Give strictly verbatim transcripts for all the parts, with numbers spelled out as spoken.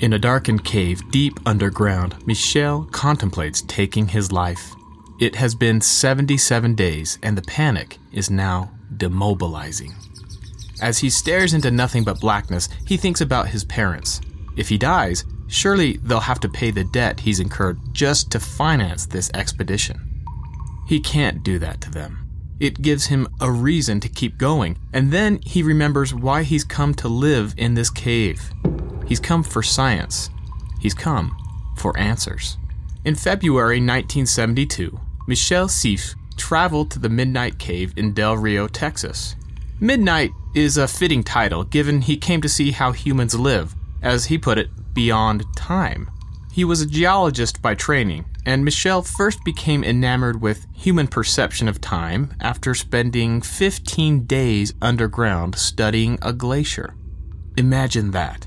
In a darkened cave deep underground, Michel contemplates taking his life. It has been seventy-seven days, and the panic is now demobilizing. As he stares into nothing but blackness, he thinks about his parents. If he dies, surely they'll have to pay the debt he's incurred just to finance this expedition. He can't do that to them. It gives him a reason to keep going, and then he remembers why he's come to live in this cave. He's come for science. He's come for answers. In February nineteen seventy-two, Michel Siffre traveled to the Midnight Cave in Del Rio, Texas. Midnight is a fitting title, given he came to see how humans live, as he put it, beyond time. He was a geologist by training, and Michel first became enamored with human perception of time after spending fifteen days underground studying a glacier. Imagine that.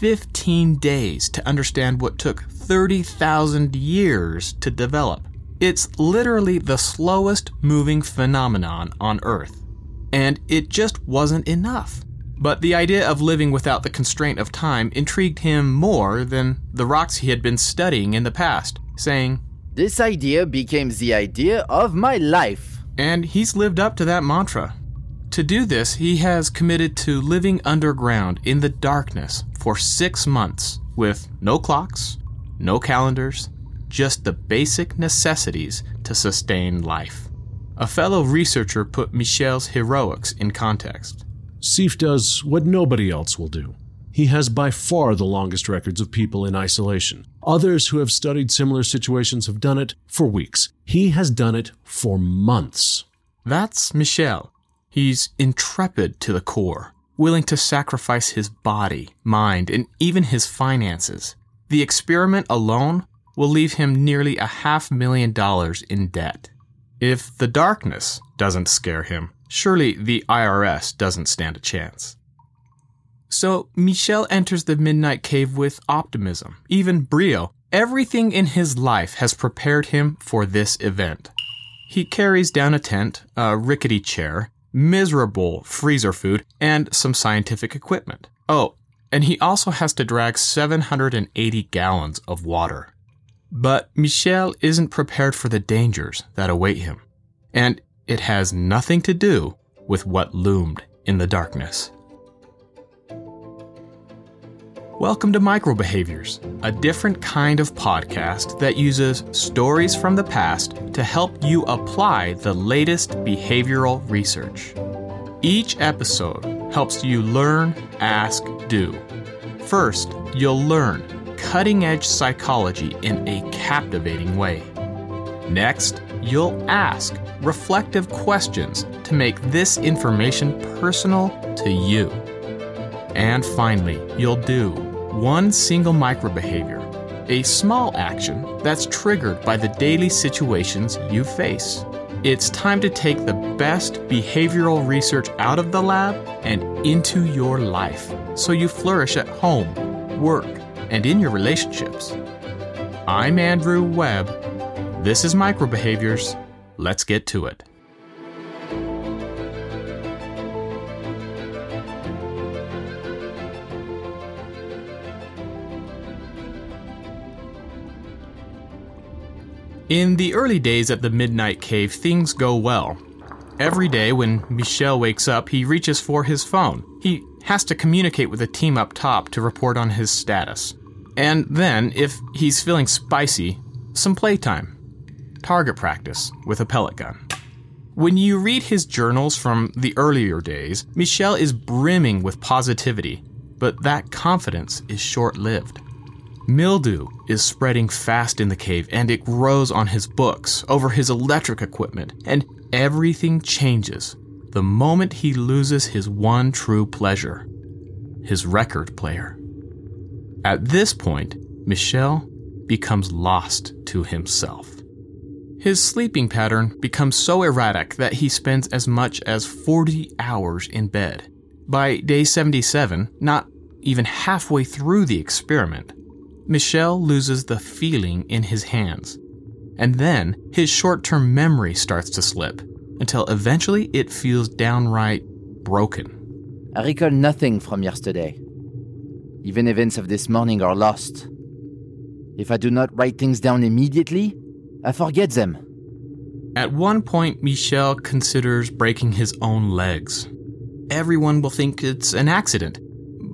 fifteen days to understand what took thirty thousand years to develop. It's literally the slowest moving phenomenon on Earth. And it just wasn't enough. But the idea of living without the constraint of time intrigued him more than the rocks he had been studying in the past, saying, "This idea became the idea of my life." And he's lived up to that mantra. To do this, he has committed to living underground in the darkness for six months with no clocks, no calendars, just the basic necessities to sustain life. A fellow researcher put Michel's heroics in context. Siffre does what nobody else will do. He has by far the longest records of people in isolation. Others who have studied similar situations have done it for weeks. He has done it for months. That's Michel. He's intrepid to the core, willing to sacrifice his body, mind, and even his finances. The experiment alone will leave him nearly a half million dollars in debt. If the darkness doesn't scare him, surely the I R S doesn't stand a chance. So Michel enters the Midnight Cave with optimism, even brio. Everything in his life has prepared him for this event. He carries down a tent, a rickety chair, miserable freezer food, and some scientific equipment. Oh, and he also has to drag seven hundred eighty gallons of water. But Michel isn't prepared for the dangers that await him. And it has nothing to do with what loomed in the darkness. Welcome to Microbehaviors, a different kind of podcast that uses stories from the past to help you apply the latest behavioral research. Each episode helps you learn, ask, do. First, you'll learn cutting-edge psychology in a captivating way. Next, you'll ask reflective questions to make this information personal to you. And finally, you'll do one single microbehavior, a small action that's triggered by the daily situations you face. It's time to take the best behavioral research out of the lab and into your life, so you flourish at home, work, and in your relationships. I'm Andrew Webb. This is Microbehaviors. Let's get to it. In the early days at the Midnight Cave, things go well. Every day when Michel wakes up, he reaches for his phone. He has to communicate with the team up top to report on his status. And then, if he's feeling spicy, some playtime. Target practice with a pellet gun. When you read his journals from the earlier days, Michel is brimming with positivity, but that confidence is short-lived. Mildew is spreading fast in the cave, and it grows on his books, over his electric equipment, and everything changes the moment he loses his one true pleasure, his record player. At this point, Michel becomes lost to himself. His sleeping pattern becomes so erratic that he spends as much as forty hours in bed. By day seventy-seven, not even halfway through the experiment, Michel loses the feeling in his hands. And then his short-term memory starts to slip, until eventually it feels downright broken. I recall nothing from yesterday. Even events of this morning are lost. If I do not write things down immediately, I forget them. At one point, Michel considers breaking his own legs. Everyone will think it's an accident,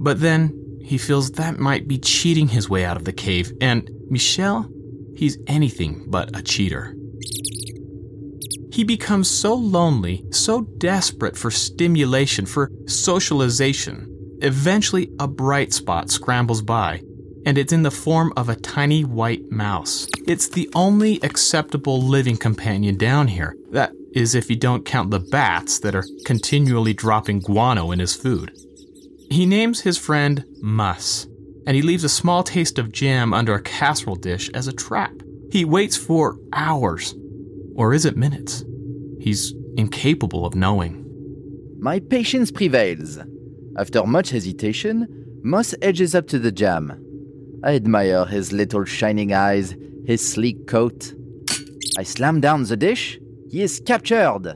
but then he feels that might be cheating his way out of the cave, and Michel, he's anything but a cheater. He becomes so lonely, so desperate for stimulation, for socialization. Eventually, a bright spot scrambles by, and it's in the form of a tiny white mouse. It's the only acceptable living companion down here. That is if you don't count the bats that are continually dropping guano in his food. He names his friend Mus, and he leaves a small taste of jam under a casserole dish as a trap. He waits for hours. Or is it minutes? He's incapable of knowing. My patience prevails. After much hesitation, Moss edges up to the jam. I admire his little shining eyes, his sleek coat. I slam down the dish. He is captured.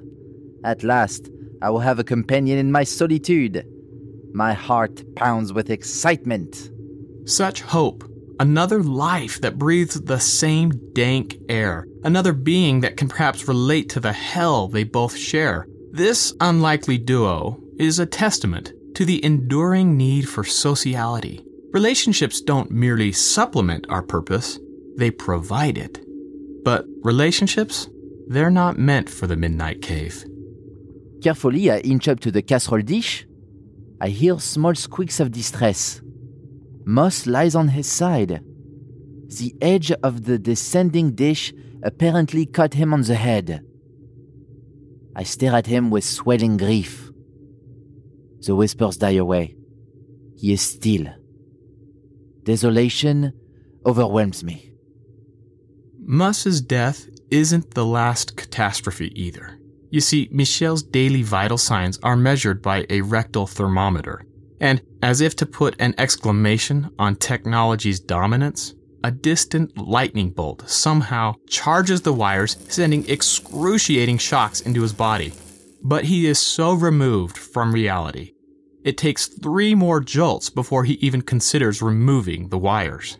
At last, I will have a companion in my solitude. My heart pounds with excitement. Such hope. Another life that breathes the same dank air. Another being that can perhaps relate to the hell they both share. This unlikely duo is a testament to the enduring need for sociality. Relationships don't merely supplement our purpose, they provide it. But relationships, they're not meant for the Midnight Cave. Carefully, I inch up to the casserole dish. I hear small squeaks of distress. Moss lies on his side. The edge of the descending dish apparently caught him on the head. I stare at him with swelling grief. The whispers die away. He is still. Desolation overwhelms me. Muss's death isn't the last catastrophe either. You see, Michel's daily vital signs are measured by a rectal thermometer. And as if to put an exclamation on technology's dominance, a distant lightning bolt somehow charges the wires, sending excruciating shocks into his body. But he is so removed from reality. It takes three more jolts before he even considers removing the wires.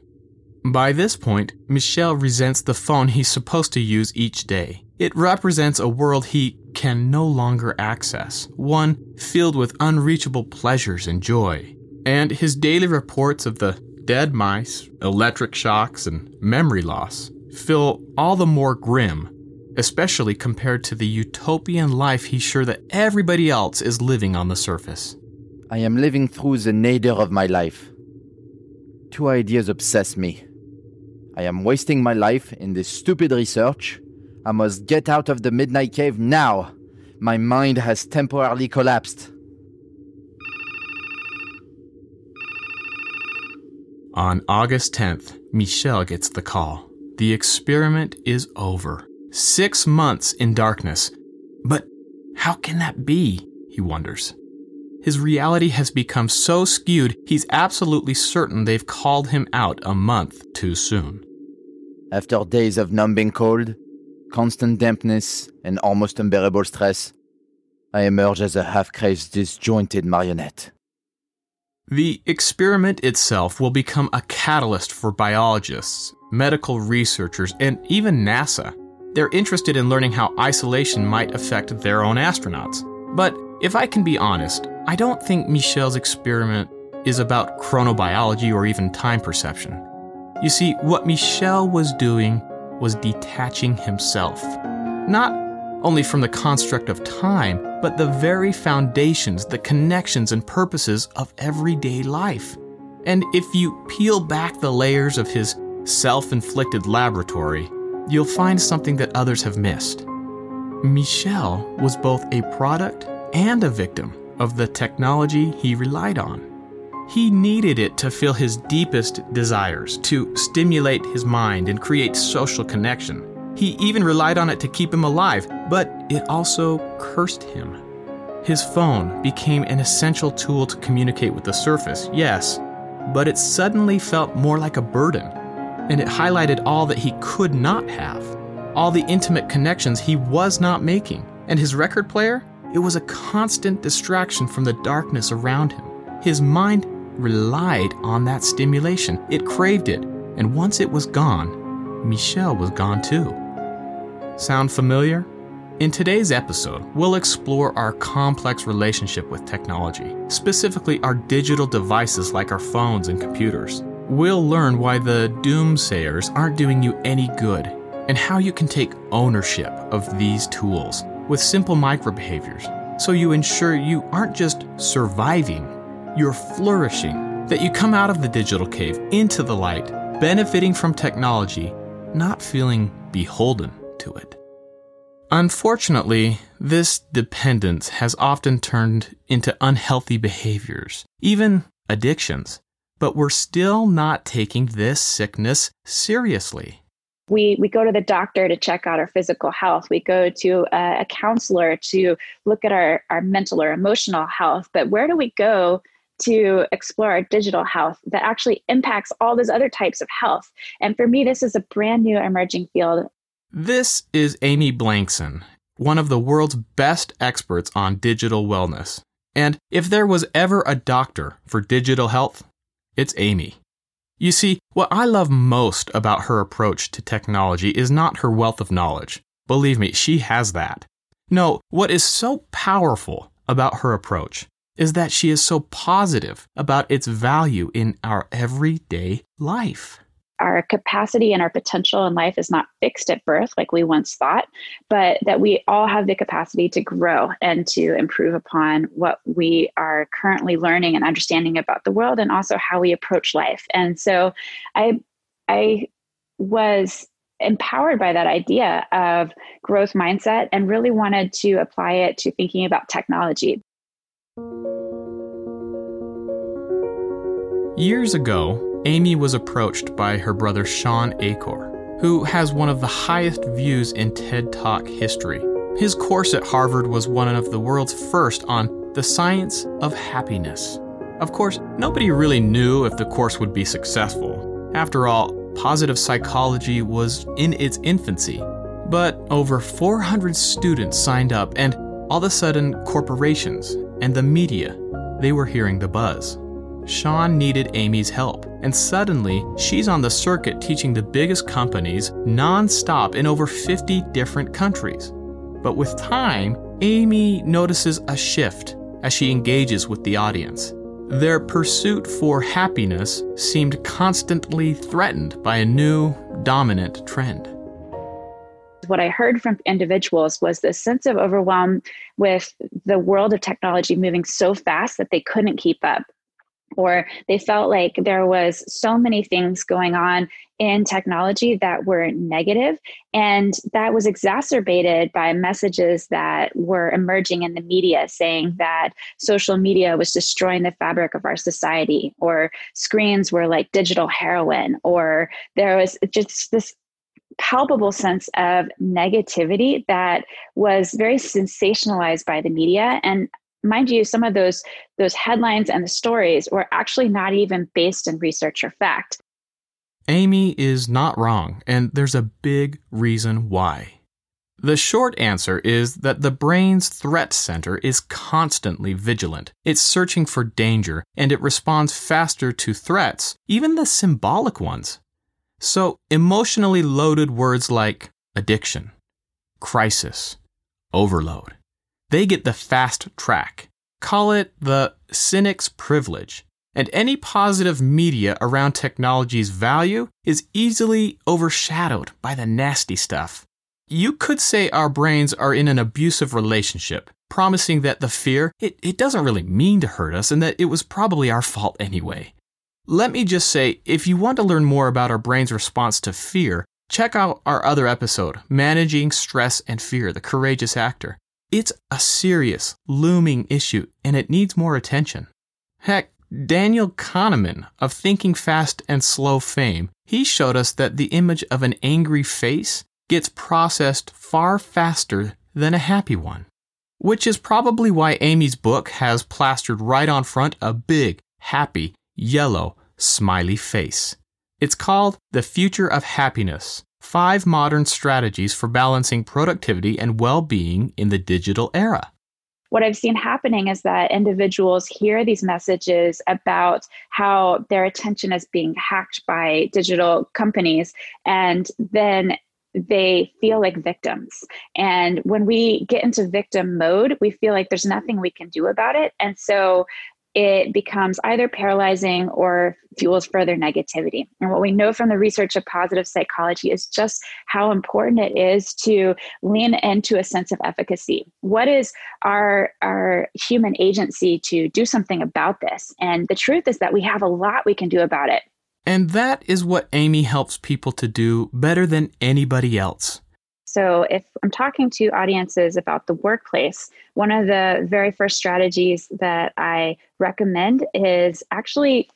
By this point, Michel resents the phone he's supposed to use each day. It represents a world he can no longer access, one filled with unreachable pleasures and joy. And his daily reports of the dead mice, electric shocks, and memory loss feel all the more grim, especially compared to the utopian life he's sure that everybody else is living on the surface. I am living through the nadir of my life. Two ideas obsess me. I am wasting my life in this stupid research. I must get out of the Midnight Cave now. My mind has temporarily collapsed. On August tenth, Michel gets the call. The experiment is over. Six months in darkness. But how can that be? He wonders. His reality has become so skewed, he's absolutely certain they've called him out a month too soon. After days of numbing cold, constant dampness, and almost unbearable stress, I emerge as a half-crazed, disjointed marionette. The experiment itself will become a catalyst for biologists, medical researchers, and even NASA. They're interested in learning how isolation might affect their own astronauts. But if I can be honest, I don't think Michel's experiment is about chronobiology or even time perception. You see, what Michel was doing was detaching himself, not only from the construct of time, but the very foundations, the connections and purposes of everyday life. And if you peel back the layers of his self-inflicted laboratory, you'll find something that others have missed. Michel was both a product and a victim of the technology he relied on. He needed it to fill his deepest desires, to stimulate his mind and create social connection. He even relied on it to keep him alive, but it also cursed him. His phone became an essential tool to communicate with the surface, yes, but it suddenly felt more like a burden, and it highlighted all that he could not have, all the intimate connections he was not making, and his record player, it was a constant distraction from the darkness around him. His mind relied on that stimulation. It craved it, and once it was gone, Michel was gone too. Sound familiar? In today's episode, we'll explore our complex relationship with technology, specifically our digital devices like our phones and computers. We'll learn why the doomsayers aren't doing you any good, and how you can take ownership of these tools with simple microbehaviors, so you ensure you aren't just surviving, you're flourishing, that you come out of the digital cave into the light, benefiting from technology, not feeling beholden to it. Unfortunately, this dependence has often turned into unhealthy behaviors, even addictions, but we're still not taking this sickness seriously. We we go to the doctor to check out our physical health. We go to a, a counselor to look at our, our mental or emotional health. But where do we go to explore our digital health that actually impacts all those other types of health? And for me, this is a brand new emerging field. This is Amy Blankson, one of the world's best experts on digital wellness. And if there was ever a doctor for digital health, it's Amy. You see, what I love most about her approach to technology is not her wealth of knowledge. Believe me, she has that. No, what is so powerful about her approach is that she is so positive about its value in our everyday life. Our capacity and our potential in life is not fixed at birth like we once thought, but that we all have the capacity to grow and to improve upon what we are currently learning and understanding about the world and also how we approach life. And so I, I was empowered by that idea of growth mindset and really wanted to apply it to thinking about technology. Years ago, Amy was approached by her brother Sean Acor, who has one of the highest views in TED Talk history. His course at Harvard was one of the world's first on the science of happiness. Of course, nobody really knew if the course would be successful. After all, positive psychology was in its infancy. But over four hundred students signed up, and all of a sudden, corporations and the media, they were hearing the buzz. Sean needed Amy's help, and suddenly she's on the circuit teaching the biggest companies non-stop in over fifty different countries. But with time, Amy notices a shift as she engages with the audience. Their pursuit for happiness seemed constantly threatened by a new, dominant trend. What I heard from individuals was this sense of overwhelm with the world of technology moving so fast that they couldn't keep up. Or they felt like there was so many things going on in technology that were negative, and that was exacerbated by messages that were emerging in the media saying that social media was destroying the fabric of our society, or screens were like digital heroin, or there was just this palpable sense of negativity that was very sensationalized by the media. And mind you, some of those those headlines and the stories were actually not even based in research or fact. Amy is not wrong, and there's a big reason why. The short answer is that the brain's threat center is constantly vigilant. It's searching for danger, and it responds faster to threats, even the symbolic ones. So emotionally loaded words like addiction, crisis, overload, they get the fast track. Call it the cynic's privilege. And any positive media around technology's value is easily overshadowed by the nasty stuff. You could say our brains are in an abusive relationship, promising that the fear, it, it doesn't really mean to hurt us and that it was probably our fault anyway. Let me just say, if you want to learn more about our brain's response to fear, check out our other episode, Managing Stress and Fear, The Courageous Actor. It's a serious, looming issue, and it needs more attention. Heck, Daniel Kahneman of Thinking Fast and Slow fame, he showed us that the image of an angry face gets processed far faster than a happy one. Which is probably why Amy's book has plastered right on front a big, happy, yellow, smiley face. It's called The Future of Happiness: Five Modern Strategies for Balancing Productivity and Well-Being in the Digital Era. what I've seen happening is that individuals hear these messages about how their attention is being hacked by digital companies, and then they feel like victims. And when we get into victim mode, we feel like there's nothing we can do about it. And so it becomes either paralyzing or fuels further negativity. And what we know from the research of positive psychology is just how important it is to lean into a sense of efficacy. What is our, our human agency to do something about this? And the truth is that we have a lot we can do about it. And that is what Amy helps people to do better than anybody else. So if I'm talking to audiences about the workplace, one of the very first strategies that I recommend is actually,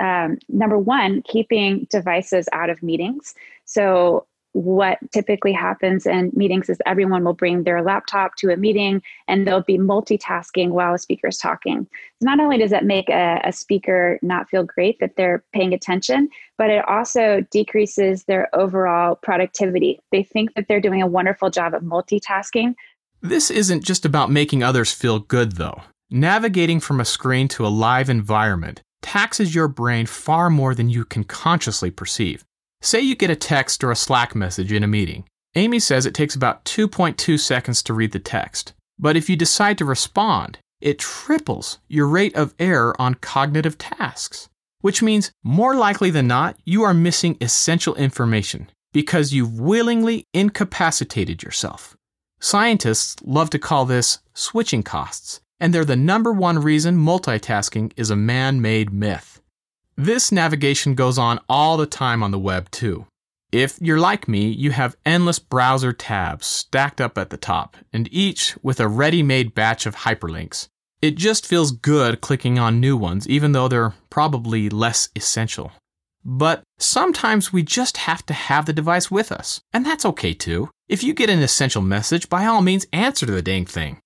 um, number one, keeping devices out of meetings. So what typically happens in meetings is everyone will bring their laptop to a meeting and they'll be multitasking while a speaker is talking. So not only does that make a, a speaker not feel great that they're paying attention, but it also decreases their overall productivity. They think that they're doing a wonderful job of multitasking. This isn't just about making others feel good, though. Navigating from a screen to a live environment taxes your brain far more than you can consciously perceive. Say you get a text or a Slack message in a meeting. Amy says it takes about two point two seconds to read the text. But if you decide to respond, it triples your rate of error on cognitive tasks, which means more likely than not, you are missing essential information because you've willingly incapacitated yourself. Scientists love to call this switching costs, and they're the number one reason multitasking is a man-made myth. This navigation goes on all the time on the web, too. If you're like me, you have endless browser tabs stacked up at the top, and each with a ready-made batch of hyperlinks. It just feels good clicking on new ones, even though they're probably less essential. But sometimes we just have to have the device with us, and that's okay, too. If you get an essential message, by all means, answer to the dang thing.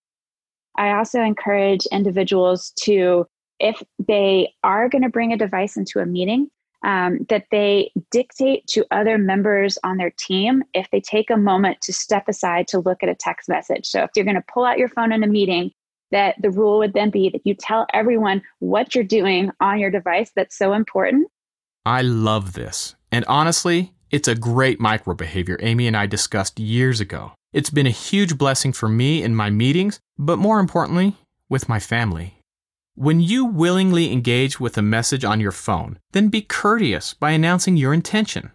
I also encourage individuals to, if they are going to bring a device into a meeting, um, that they dictate to other members on their team if they take a moment to step aside to look at a text message. So if you're going to pull out your phone in a meeting, that the rule would then be that you tell everyone what you're doing on your device. That's so important. I love this. And honestly, it's a great microbehavior Amy and I discussed years ago. It's been a huge blessing for me in my meetings, but more importantly, with my family. When you willingly engage with a message on your phone, then be courteous by announcing your intention.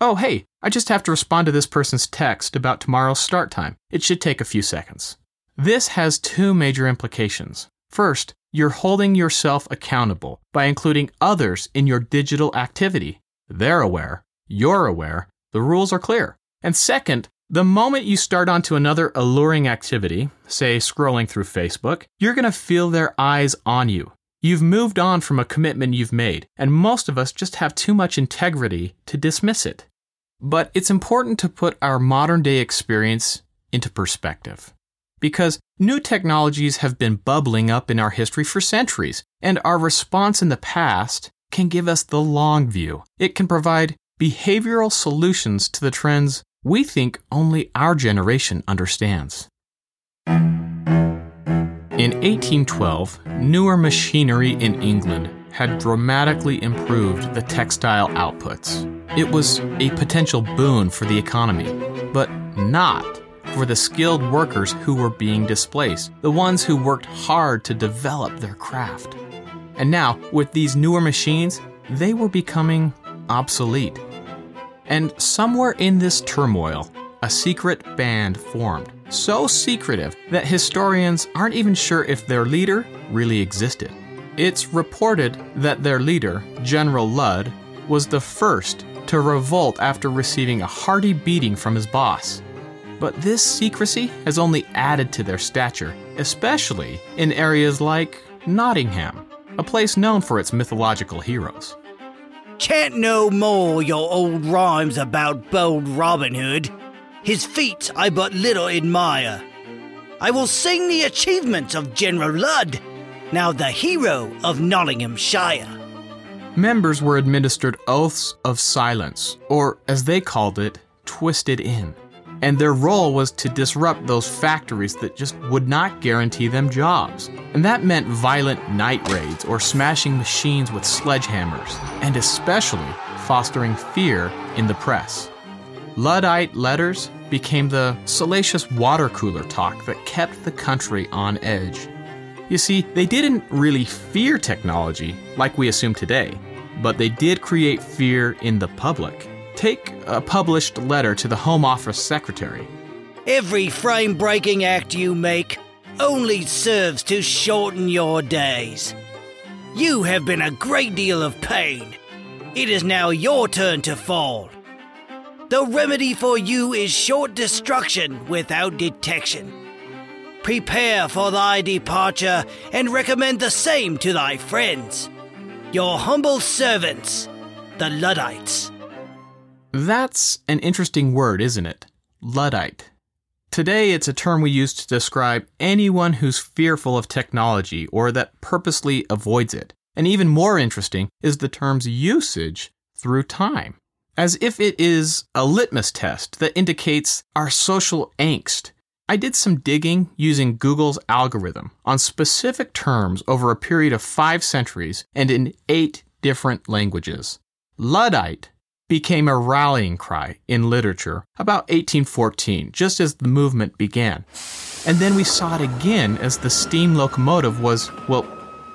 Oh, hey, I just have to respond to this person's text about tomorrow's start time. It should take a few seconds. This has two major implications. First, you're holding yourself accountable by including others in your digital activity. They're aware, you're aware, the rules are clear. And second, the moment you start onto another alluring activity, say scrolling through Facebook, you're going to feel their eyes on you. You've moved on from a commitment you've made, and most of us just have too much integrity to dismiss it. But it's important to put our modern-day experience into perspective, because new technologies have been bubbling up in our history for centuries, and our response in the past can give us the long view. It can provide behavioral solutions to the trends we think only our generation understands. In eighteen twelve, newer machinery in England had dramatically improved the textile outputs. It was a potential boon for the economy, but not for the skilled workers who were being displaced, the ones who worked hard to develop their craft. And now, with these newer machines, they were becoming obsolete. And somewhere in this turmoil, a secret band formed, so secretive that historians aren't even sure if their leader really existed. It's reported that their leader, General Ludd, was the first to revolt after receiving a hearty beating from his boss. But this secrecy has only added to their stature, especially in areas like Nottingham, a place known for its mythological heroes. Chant no more your old rhymes about bold Robin Hood. His feats I but little admire. I will sing the achievements of General Ludd, now the hero of Nottinghamshire. Members were administered oaths of silence, or as they called it, twisted in. and their role was to disrupt those factories that just would not guarantee them jobs. And that meant violent night raids or smashing machines with sledgehammers, and especially fostering fear in the press. Luddite letters became the salacious water cooler talk that kept the country on edge. You see, they didn't really fear technology like we assume today, but they did create fear in the public. Take a published letter to the Home Office secretary. Every frame-breaking act you make only serves to shorten your days. You have been a great deal of pain. It is now your turn to fall. The remedy for you is short destruction without detection. Prepare for thy departure and recommend the same to thy friends. Your humble servants, the Luddites. That's an interesting word, isn't it? Luddite. Today, it's a term we use to describe anyone who's fearful of technology or that purposely avoids it. And even more interesting is the term's usage through time, as if it is a litmus test that indicates our social angst. I did some digging using Google's algorithm on specific terms over a period of five centuries and in eight different languages. Luddite became a rallying cry in literature about eighteen fourteen, just as the movement began. And then we saw it again as the steam locomotive was, well,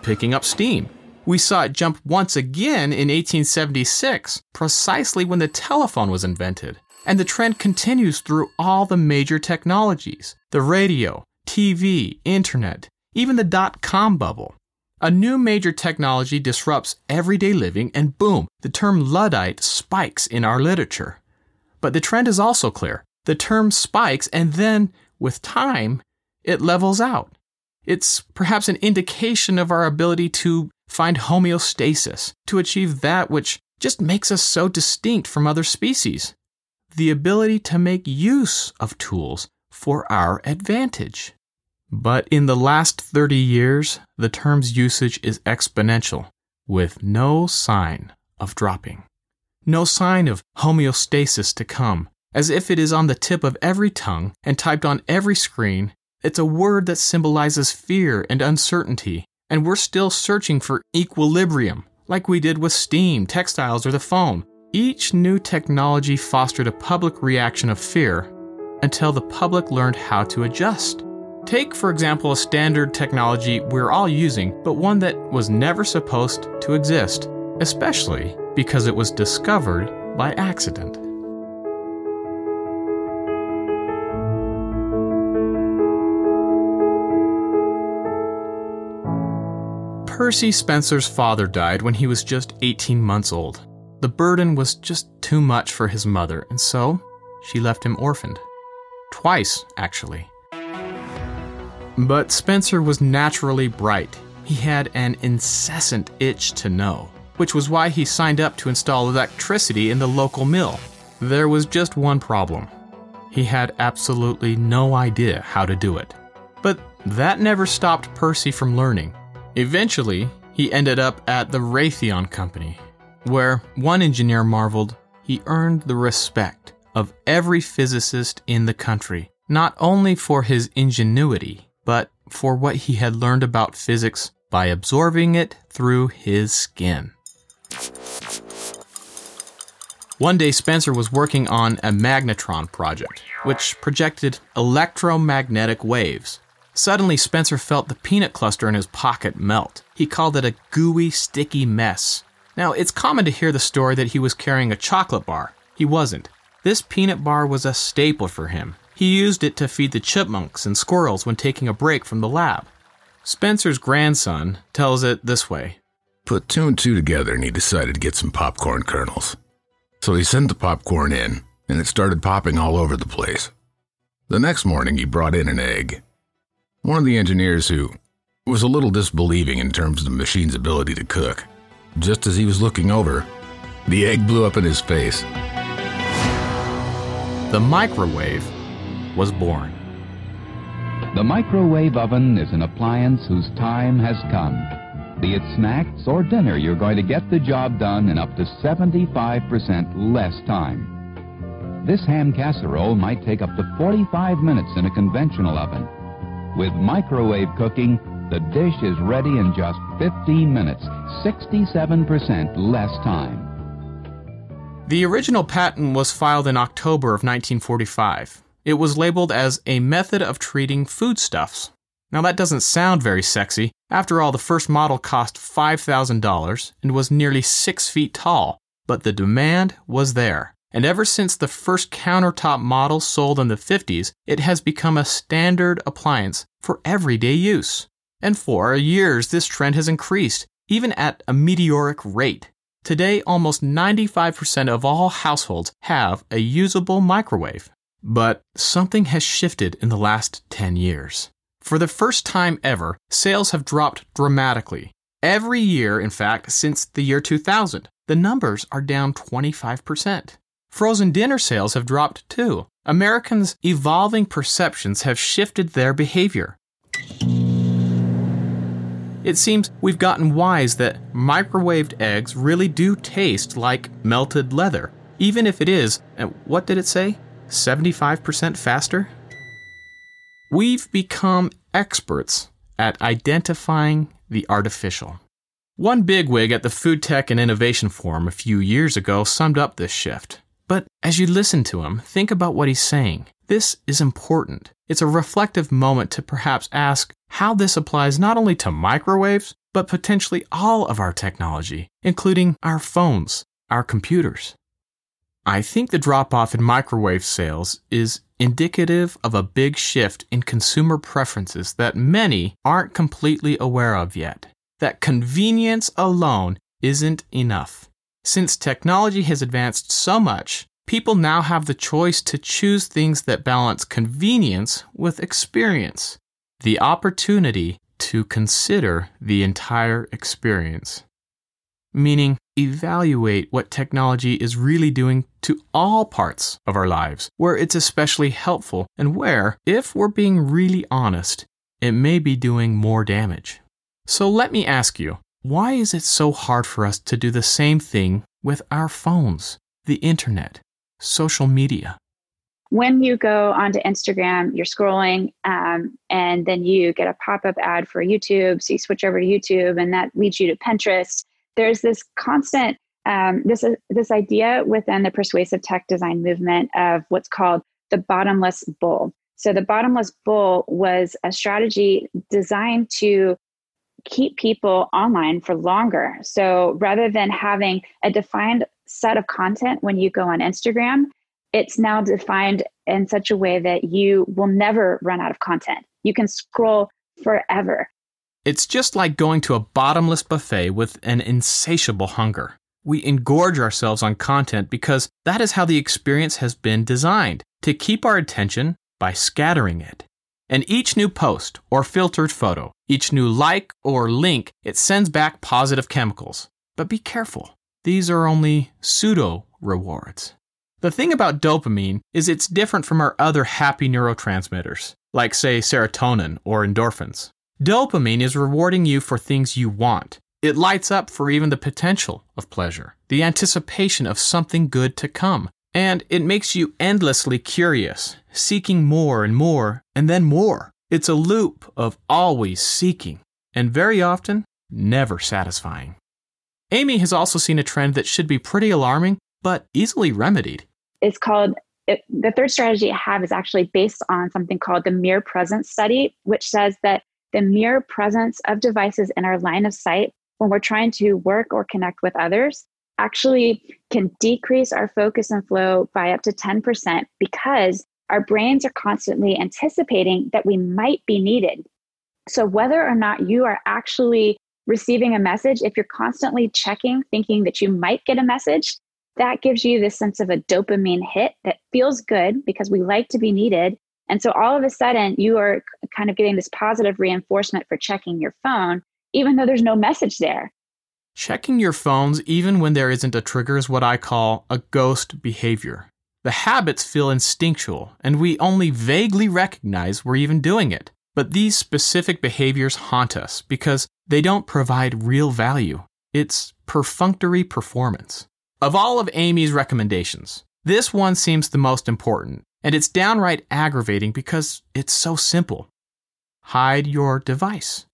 picking up steam. We saw it jump once again in eighteen seventy-six, precisely when the telephone was invented. And the trend continues through all the major technologies: the radio, T V, internet, even the dot-com bubble. A new major technology disrupts everyday living, and boom, the term Luddite spikes in our literature. But the trend is also clear. The term spikes, and then, with time, it levels out. It's perhaps an indication of our ability to find homeostasis, to achieve that which just makes us so distinct from other species: the ability to make use of tools for our advantage. But in the last thirty years, the term's usage is exponential, with no sign of dropping. No sign of homeostasis to come, as if it is on the tip of every tongue and typed on every screen. It's a word that symbolizes fear and uncertainty, and we're still searching for equilibrium, like we did with steam, textiles, or the phone. Each new technology fostered a public reaction of fear until the public learned how to adjust. Take, for example, a standard technology we're all using, but one that was never supposed to exist, especially because it was discovered by accident. Percy Spencer's father died when he was just eighteen months old. The burden was just too much for his mother, and so she left him orphaned. Twice, actually. But Spencer was naturally bright. He had an incessant itch to know, which was why he signed up to install electricity in the local mill. There was just one problem. He had absolutely no idea how to do it. But that never stopped Percy from learning. Eventually, he ended up at the Raytheon company, where one engineer marveled he earned the respect of every physicist in the country, not only for his ingenuity, but for what he had learned about physics by absorbing it through his skin. One day, Spencer was working on a magnetron project, which projected electromagnetic waves. Suddenly, Spencer felt the peanut cluster in his pocket melt. He called it a gooey, sticky mess. Now, it's common to hear the story that he was carrying a chocolate bar. He wasn't. This peanut bar was a staple for him. He used it to feed the chipmunks and squirrels when taking a break from the lab. Spencer's grandson tells it this way. Put two and two together, and he decided to get some popcorn kernels. So he sent the popcorn in, and it started popping all over the place. The next morning, he brought in an egg. One of the engineers, who was a little disbelieving in terms of the machine's ability to cook, just as he was looking over, the egg blew up in his face. The microwave was born. The microwave oven is an appliance whose time has come. Be it snacks or dinner, you're going to get the job done in up to seventy-five percent less time. This ham casserole might take up to forty-five minutes in a conventional oven. With microwave cooking, the dish is ready in just fifteen minutes, sixty-seven percent less time. The original patent was filed in October of nineteen forty-five. It was labeled as a method of treating foodstuffs. Now that doesn't sound very sexy. After all, the first model cost five thousand dollars and was nearly six feet tall, but the demand was there. And ever since the first countertop model sold in the fifties, it has become a standard appliance for everyday use. And for years, this trend has increased, even at a meteoric rate. Today, almost ninety-five percent of all households have a usable microwave. But something has shifted in the last ten years. For the first time ever, sales have dropped dramatically. Every year, in fact, since the year two thousand, the numbers are down twenty-five percent. Frozen dinner sales have dropped too. Americans' evolving perceptions have shifted their behavior. It seems we've gotten wise that microwaved eggs really do taste like melted leather, even if it is, what did it say, seventy-five percent faster? We've become experts at identifying the artificial. One bigwig at the Food Tech and Innovation Forum a few years ago summed up this shift. But as you listen to him, think about what he's saying. This is important. It's a reflective moment to perhaps ask how this applies not only to microwaves, but potentially all of our technology, including our phones, our computers. I think the drop-off in microwave sales is indicative of a big shift in consumer preferences that many aren't completely aware of yet. That convenience alone isn't enough. Since technology has advanced so much, people now have the choice to choose things that balance convenience with experience. The opportunity to consider the entire experience. Meaning, evaluate what technology is really doing to all parts of our lives, where it's especially helpful and where, if we're being really honest, it may be doing more damage. So let me ask you, why is it so hard for us to do the same thing with our phones, the internet, social media? When you go onto Instagram, you're scrolling, um, and then you get a pop-up ad for YouTube, so you switch over to YouTube, and that leads you to Pinterest. There's this constant, um, this uh, this idea within the persuasive tech design movement of what's called the bottomless bowl. So the bottomless bowl was a strategy designed to keep people online for longer. So rather than having a defined set of content when you go on Instagram, it's now defined in such a way that you will never run out of content. You can scroll forever. It's just like going to a bottomless buffet with an insatiable hunger. We engorge ourselves on content because that is how the experience has been designed, to keep our attention by scattering it. And each new post or filtered photo, each new like or link, it sends back positive chemicals. But be careful. These are only pseudo rewards. The thing about dopamine is it's different from our other happy neurotransmitters, like say serotonin or endorphins. Dopamine is rewarding you for things you want. It lights up for even the potential of pleasure, the anticipation of something good to come. And it makes you endlessly curious, seeking more and more, and then more. It's a loop of always seeking, and very often, never satisfying. Amy has also seen a trend that should be pretty alarming, but easily remedied. It's called, it, the third strategy I have is actually based on something called the mere presence study, which says that the mere presence of devices in our line of sight when we're trying to work or connect with others actually can decrease our focus and flow by up to ten percent because our brains are constantly anticipating that we might be needed. So whether or not you are actually receiving a message, if you're constantly checking, thinking that you might get a message, that gives you this sense of a dopamine hit that feels good because we like to be needed. And so all of a sudden, you are kind of getting this positive reinforcement for checking your phone, even though there's no message there. Checking your phones even when there isn't a trigger is what I call a ghost behavior. The habits feel instinctual, and we only vaguely recognize we're even doing it. But these specific behaviors haunt us because they don't provide real value. It's perfunctory performance. Of all of Amy's recommendations, This one seems the most important, and it's downright aggravating because it's so simple. Hide your device.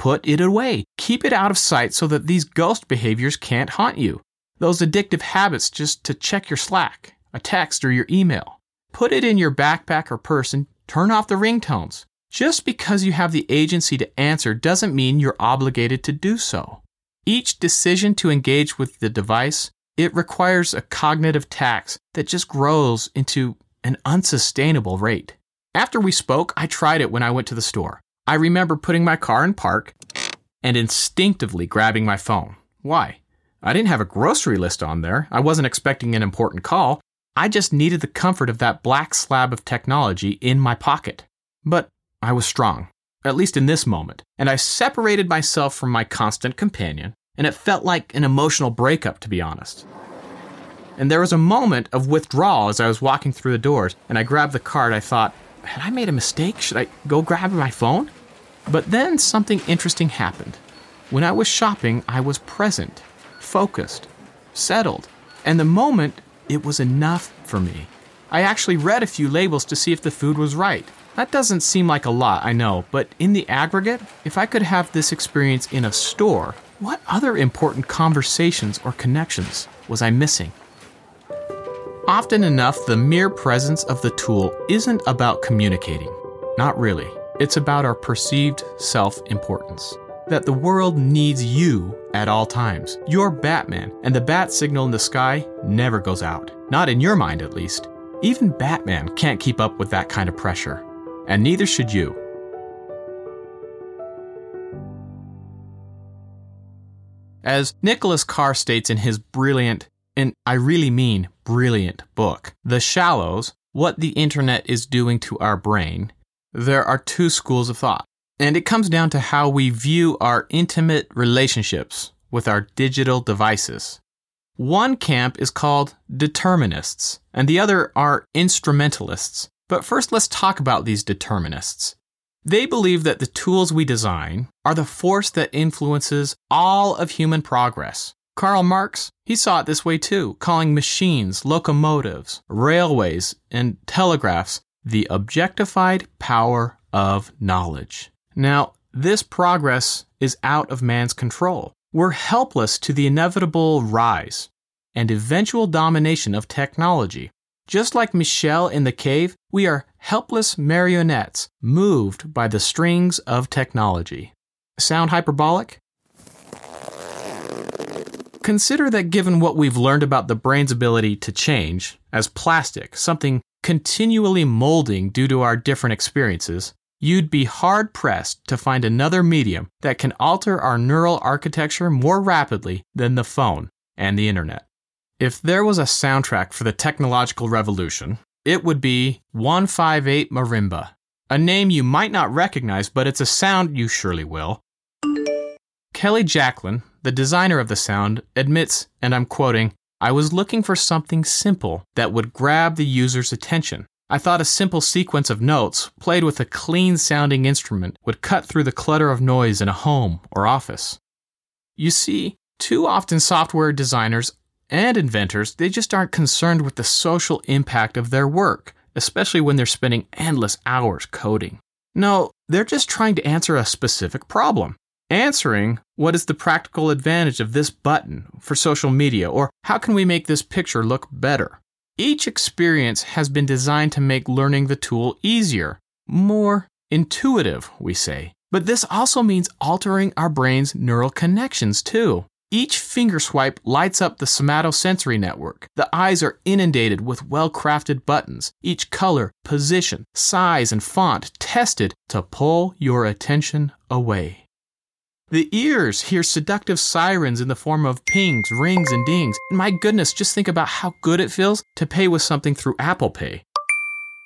Put it away. Keep it out of sight so that these ghost behaviors can't haunt you. Those addictive habits just to check your Slack, a text, or your email. Put it in your backpack or purse and turn off the ringtones. Just because you have the agency to answer doesn't mean you're obligated to do so. Each decision to engage with the device, it requires a cognitive tax that just grows into an unsustainable rate. After we spoke, I tried it when I went to the store. I remember putting my car in park and instinctively grabbing my phone. Why? I didn't have a grocery list on there. I wasn't expecting an important call. I just needed the comfort of that black slab of technology in my pocket. But I was strong, at least in this moment, and I separated myself from my constant companion, and it felt like an emotional breakup, to be honest. And there was a moment of withdrawal as I was walking through the doors, and I grabbed the card. I thought, had I made a mistake? Should I go grab my phone? But then something interesting happened. When I was shopping, I was present, focused, settled, and the moment, it was enough for me. I actually read a few labels to see if the food was right. That doesn't seem like a lot, I know, but in the aggregate, if I could have this experience in a store, what other important conversations or connections was I missing? Often enough, the mere presence of the tool isn't about communicating. Not really. It's about our perceived self-importance. That the world needs you at all times. You're Batman, and the bat signal in the sky never goes out. Not in your mind, at least. Even Batman can't keep up with that kind of pressure. And neither should you. As Nicholas Carr states in his brilliant, and I really mean brilliant, book, The Shallows, What the Internet is Doing to Our Brain, there are two schools of thought. And it comes down to how we view our intimate relationships with our digital devices. One camp is called determinists, and the other are instrumentalists. But first, let's talk about these determinists. They believe that the tools we design are the force that influences all of human progress. Karl Marx, he saw it this way too, calling machines, locomotives, railways, and telegraphs the objectified power of knowledge. Now, this progress is out of man's control. We're helpless to the inevitable rise and eventual domination of technology. Just like Michel in the cave, we are helpless marionettes moved by the strings of technology. Sound hyperbolic? Consider that given what we've learned about the brain's ability to change, as plastic, something continually molding due to our different experiences, you'd be hard-pressed to find another medium that can alter our neural architecture more rapidly than the phone and the internet. If there was a soundtrack for the technological revolution, it would be one fifty-eight Marimba, a name you might not recognize, but it's a sound you surely will. Kelly Jacklin, the designer of the sound, admits, and I'm quoting, "I was looking for something simple that would grab the user's attention. I thought a simple sequence of notes played with a clean-sounding instrument would cut through the clutter of noise in a home or office." You see, too often software designers and inventors, they just aren't concerned with the social impact of their work, especially when they're spending endless hours coding. No, they're just trying to answer a specific problem. Answering, what is the practical advantage of this button for social media, or how can we make this picture look better? Each experience has been designed to make learning the tool easier, more intuitive, we say. But this also means altering our brain's neural connections, too. Each finger swipe lights up the somatosensory network. The eyes are inundated with well-crafted buttons, each color, position, size, and font tested to pull your attention away. The ears hear seductive sirens in the form of pings, rings, and dings. And my goodness, just think about how good it feels to pay with something through Apple Pay.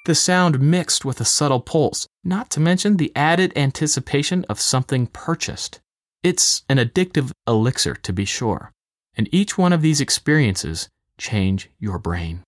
The sound mixed with a subtle pulse, not to mention the added anticipation of something purchased. It's an addictive elixir, to be sure. And each one of these experiences change your brain.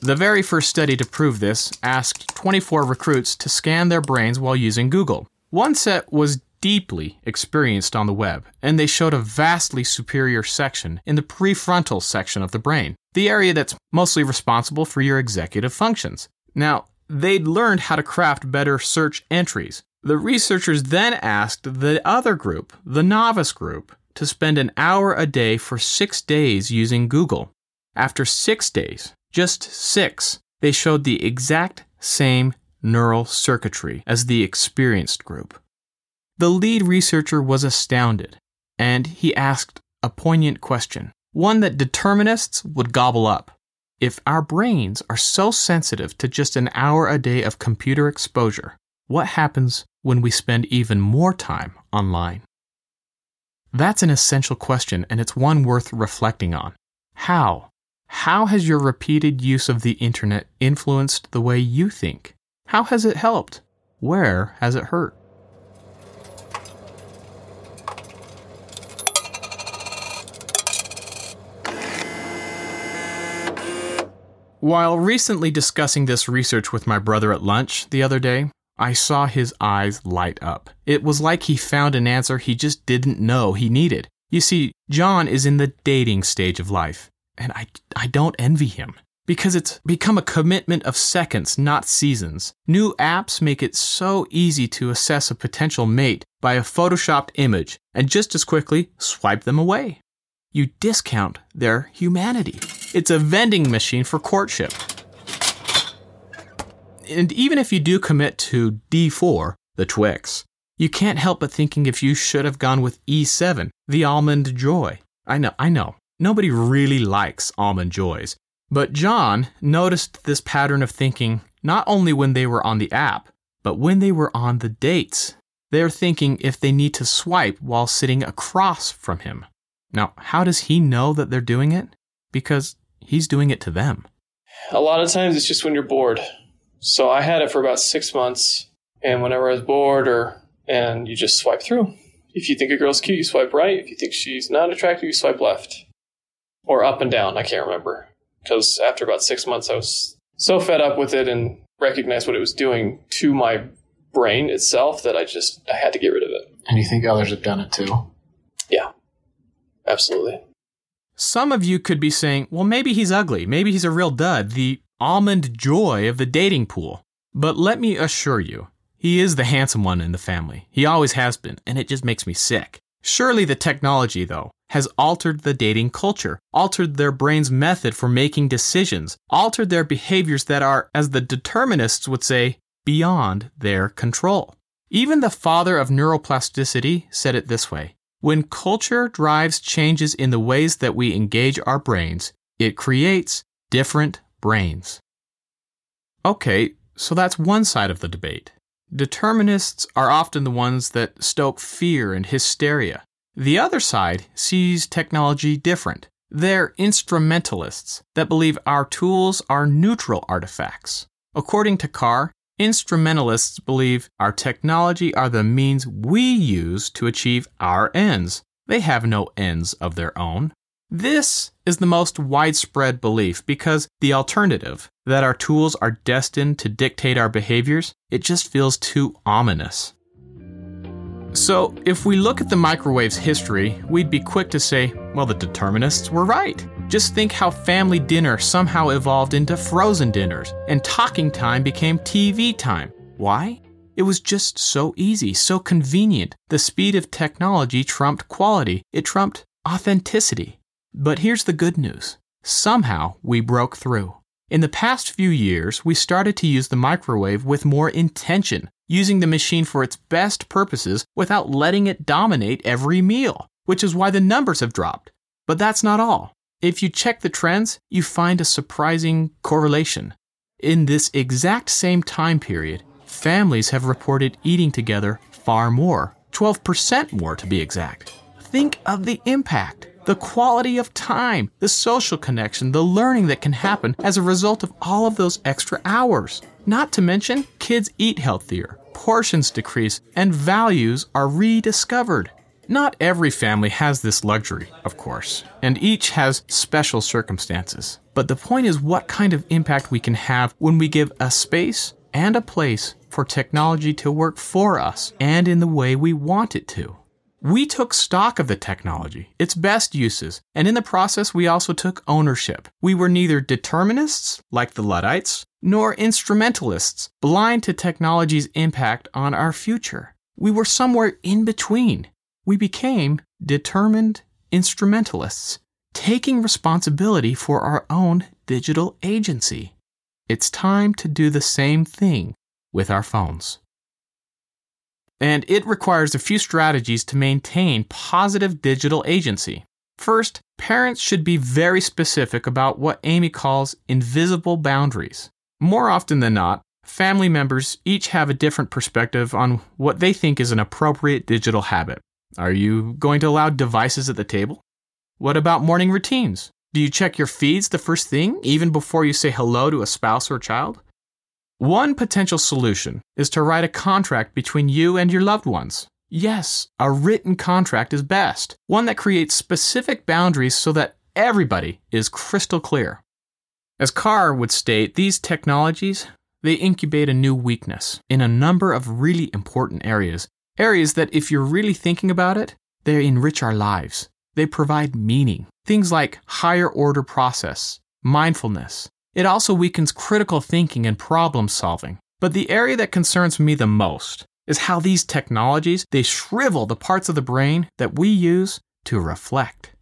The very first study to prove this asked twenty-four recruits to scan their brains while using Google. One set was deeply experienced on the web, and they showed a vastly superior section in the prefrontal section of the brain. the area that's mostly responsible for your executive functions. Now, they'd learned how to craft better search entries. The researchers then asked the other group, the novice group, to spend an hour a day for six days using Google. After six days, just six, they showed the exact same neural circuitry as the experienced group. The lead researcher was astounded, and he asked a poignant question, one that determinists would gobble up. If our brains are so sensitive to just an hour a day of computer exposure, what happens when we spend even more time online? That's an essential question, and it's one worth reflecting on. How? How has your repeated use of the internet influenced the way you think? How has it helped? Where has it hurt? While recently discussing this research with my brother at lunch the other day, I saw his eyes light up. It was like he found an answer he just didn't know he needed. You see, John is in the dating stage of life, and I, I don't envy him, because it's become a commitment of seconds, not seasons. New apps make it so easy to assess a potential mate by a photoshopped image, and just as quickly swipe them away. You discount their humanity. It's a vending machine for courtship. And even if you do commit to D four, the Twix, you can't help but thinking if you should have gone with E seven, the Almond Joy. I know, I know, nobody really likes Almond Joys. But John noticed this pattern of thinking not only when they were on the app, but when they were on the dates. They're thinking if they need to swipe while sitting across from him. Now, how does he know that they're doing it? Because he's doing it to them. A lot of times it's just when you're bored. So I had it for about six months, and whenever I was bored, or and you just swipe through. If you think a girl's cute, you swipe right. If you think she's not attractive, you swipe left. Or up and down, I can't remember. Because after about six months, I was so fed up with it and recognized what it was doing to my brain itself that I just I had to get rid of it. And you think others have done it too? Yeah, absolutely. Some of you could be saying, well, maybe he's ugly. Maybe he's a real dud. The Almond Joy of the dating pool. But let me assure you, he is the handsome one in the family. He always has been, and it just makes me sick. Surely the technology, though, has altered the dating culture, altered their brain's method for making decisions, altered their behaviors that are, as the determinists would say, beyond their control. Even the father of neuroplasticity said it this way: when culture drives changes in the ways that we engage our brains, it creates different brains. Okay, so that's one side of the debate. Determinists are often the ones that stoke fear and hysteria. The other side sees technology different. They're instrumentalists that believe our tools are neutral artifacts. According to Carr, instrumentalists believe our technology are the means we use to achieve our ends. They have no ends of their own. This is the most widespread belief because the alternative, that our tools are destined to dictate our behaviors, it just feels too ominous. So if we look at the microwave's history, we'd be quick to say, well, the determinists were right. Just think how family dinner somehow evolved into frozen dinners, and talking time became T V time. Why? It was just so easy, so convenient. The speed of technology trumped quality. It trumped authenticity. But here's the good news. Somehow we broke through. In the past few years, we started to use the microwave with more intention, using the machine for its best purposes without letting it dominate every meal, which is why the numbers have dropped. But that's not all. If you check the trends, you find a surprising correlation. In this exact same time period, families have reported eating together far more, twelve percent more to be exact. Think of the impact. The quality of time, the social connection, the learning that can happen as a result of all of those extra hours. Not to mention, kids eat healthier, portions decrease, and values are rediscovered. Not every family has this luxury, of course, and each has special circumstances. But the point is what kind of impact we can have when we give a space and a place for technology to work for us and in the way we want it to. We took stock of the technology, its best uses, and in the process we also took ownership. We were neither determinists, like the Luddites, nor instrumentalists, blind to technology's impact on our future. We were somewhere in between. We became determined instrumentalists, taking responsibility for our own digital agency. It's time to do the same thing with our phones. And it requires a few strategies to maintain positive digital agency. First, parents should be very specific about what Amy calls invisible boundaries. More often than not, family members each have a different perspective on what they think is an appropriate digital habit. Are you going to allow devices at the table? What about morning routines? Do you check your feeds the first thing, even before you say hello to a spouse or child? One potential solution is to write a contract between you and your loved ones. Yes, a written contract is best, one that creates specific boundaries so that everybody is crystal clear. As Carr would state, these technologies, they incubate a new weakness in a number of really important areas, areas that if you're really thinking about it, they enrich our lives. They provide meaning, things like higher order process, mindfulness. It also weakens critical thinking and problem solving. But the area that concerns me the most is how these technologies, they shrivel the parts of the brain that we use to reflect.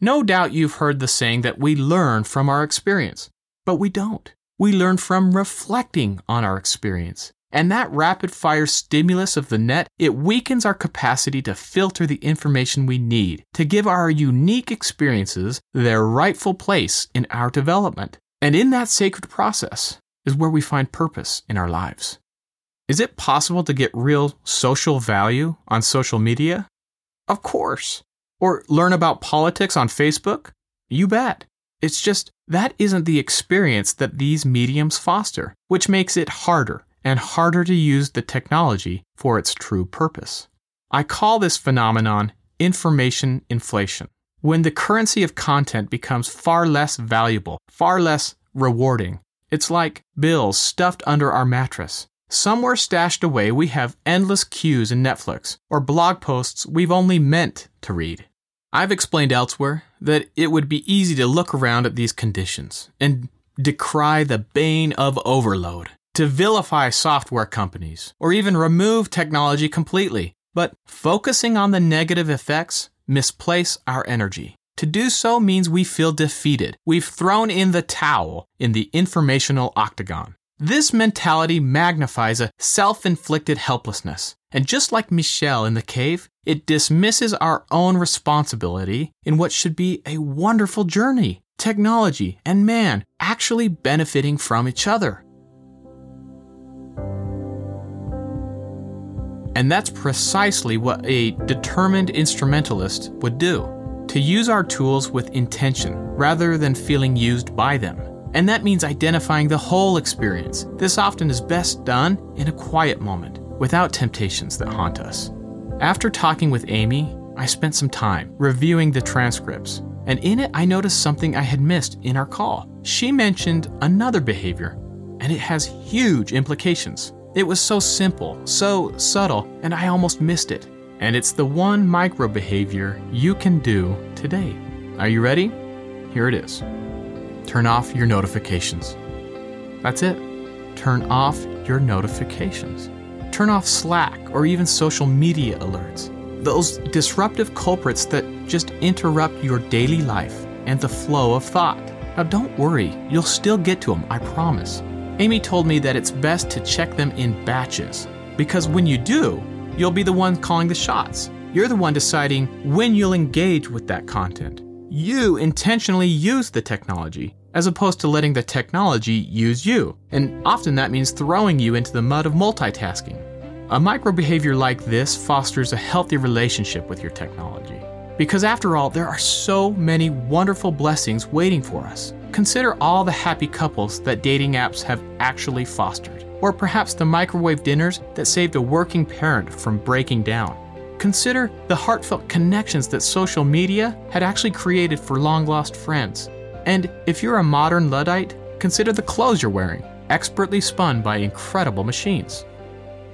No doubt you've heard the saying that we learn from our experience, but we don't. We learn from reflecting on our experience. And that rapid-fire stimulus of the net, it weakens our capacity to filter the information we need to give our unique experiences their rightful place in our development. And in that sacred process is where we find purpose in our lives. Is it possible to get real social value on social media? Of course. Or learn about politics on Facebook? You bet. It's just that isn't the experience that these mediums foster, which makes it harder and harder to use the technology for its true purpose. I call this phenomenon information inflation. When the currency of content becomes far less valuable, far less rewarding, it's like bills stuffed under our mattress. Somewhere stashed away, we have endless queues in Netflix or blog posts we've only meant to read. I've explained elsewhere that it would be easy to look around at these conditions and decry the bane of overload, to vilify software companies, or even remove technology completely. But focusing on the negative effects misplace our energy. To do so means we feel defeated. We've thrown in the towel in the informational octagon. This mentality magnifies a self-inflicted helplessness. And just like Michel in the cave, it dismisses our own responsibility in what should be a wonderful journey, technology and man actually benefiting from each other. And that's precisely what a determined instrumentalist would do, to use our tools with intention rather than feeling used by them. And that means identifying the whole experience. This often is best done in a quiet moment, without temptations that haunt us. After talking with Amy, I spent some time reviewing the transcripts, and in it I noticed something I had missed in our call. She mentioned another behavior, and it has huge implications. It was so simple, so subtle, and I almost missed it. And it's the one microbehavior you can do today. Are you ready? Here it is. Turn off your notifications. That's it. Turn off your notifications. Turn off Slack or even social media alerts. Those disruptive culprits that just interrupt your daily life and the flow of thought. Now don't worry, you'll still get to them, I promise. Amy told me that it's best to check them in batches, because when you do, you'll be the one calling the shots. You're the one deciding when you'll engage with that content. You intentionally use the technology, as opposed to letting the technology use you. And often that means throwing you into the mud of multitasking. A microbehavior like this fosters a healthy relationship with your technology. Because after all, there are so many wonderful blessings waiting for us. Consider all the happy couples that dating apps have actually fostered, or perhaps the microwave dinners that saved a working parent from breaking down. Consider the heartfelt connections that social media had actually created for long-lost friends. And if you're a modern Luddite, consider the clothes you're wearing, expertly spun by incredible machines.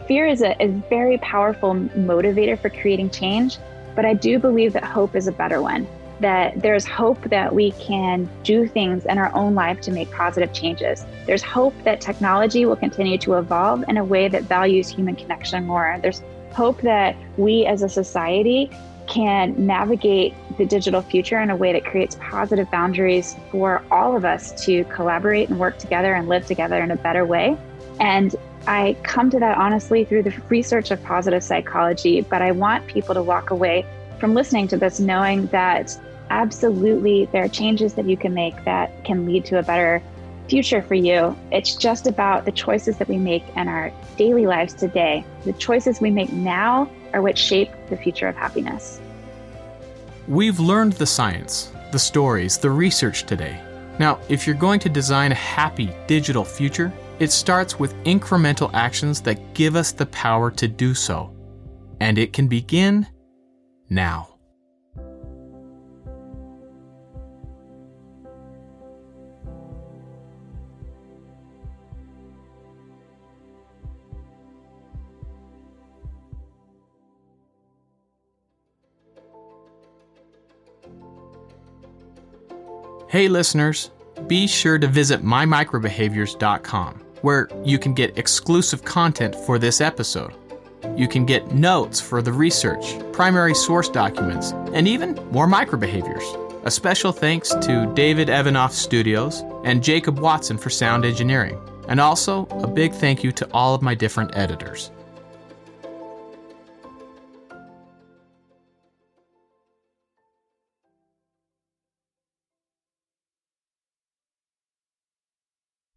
Fear is a, a very powerful motivator for creating change. But I do believe that hope is a better one, that there's hope that we can do things in our own life to make positive changes. There's hope that technology will continue to evolve in a way that values human connection more. There's hope that we as a society can navigate the digital future in a way that creates positive boundaries for all of us to collaborate and work together and live together in a better way. And I come to that honestly through the research of positive psychology, but I want people to walk away from listening to this knowing that absolutely there are changes that you can make that can lead to a better future for you. It's just about the choices that we make in our daily lives today. The choices we make now are what shape the future of happiness. We've learned the science, the stories, the research today. Now, if you're going to design a happy digital future, it starts with incremental actions that give us the power to do so. And it can begin now. Hey listeners, be sure to visit my micro behaviors dot com. Where you can get exclusive content for this episode. You can get notes for the research, primary source documents, and even more microbehaviors. A special thanks to David Evanoff Studios and Jacob Watson for sound engineering. And also a big thank you to all of my different editors.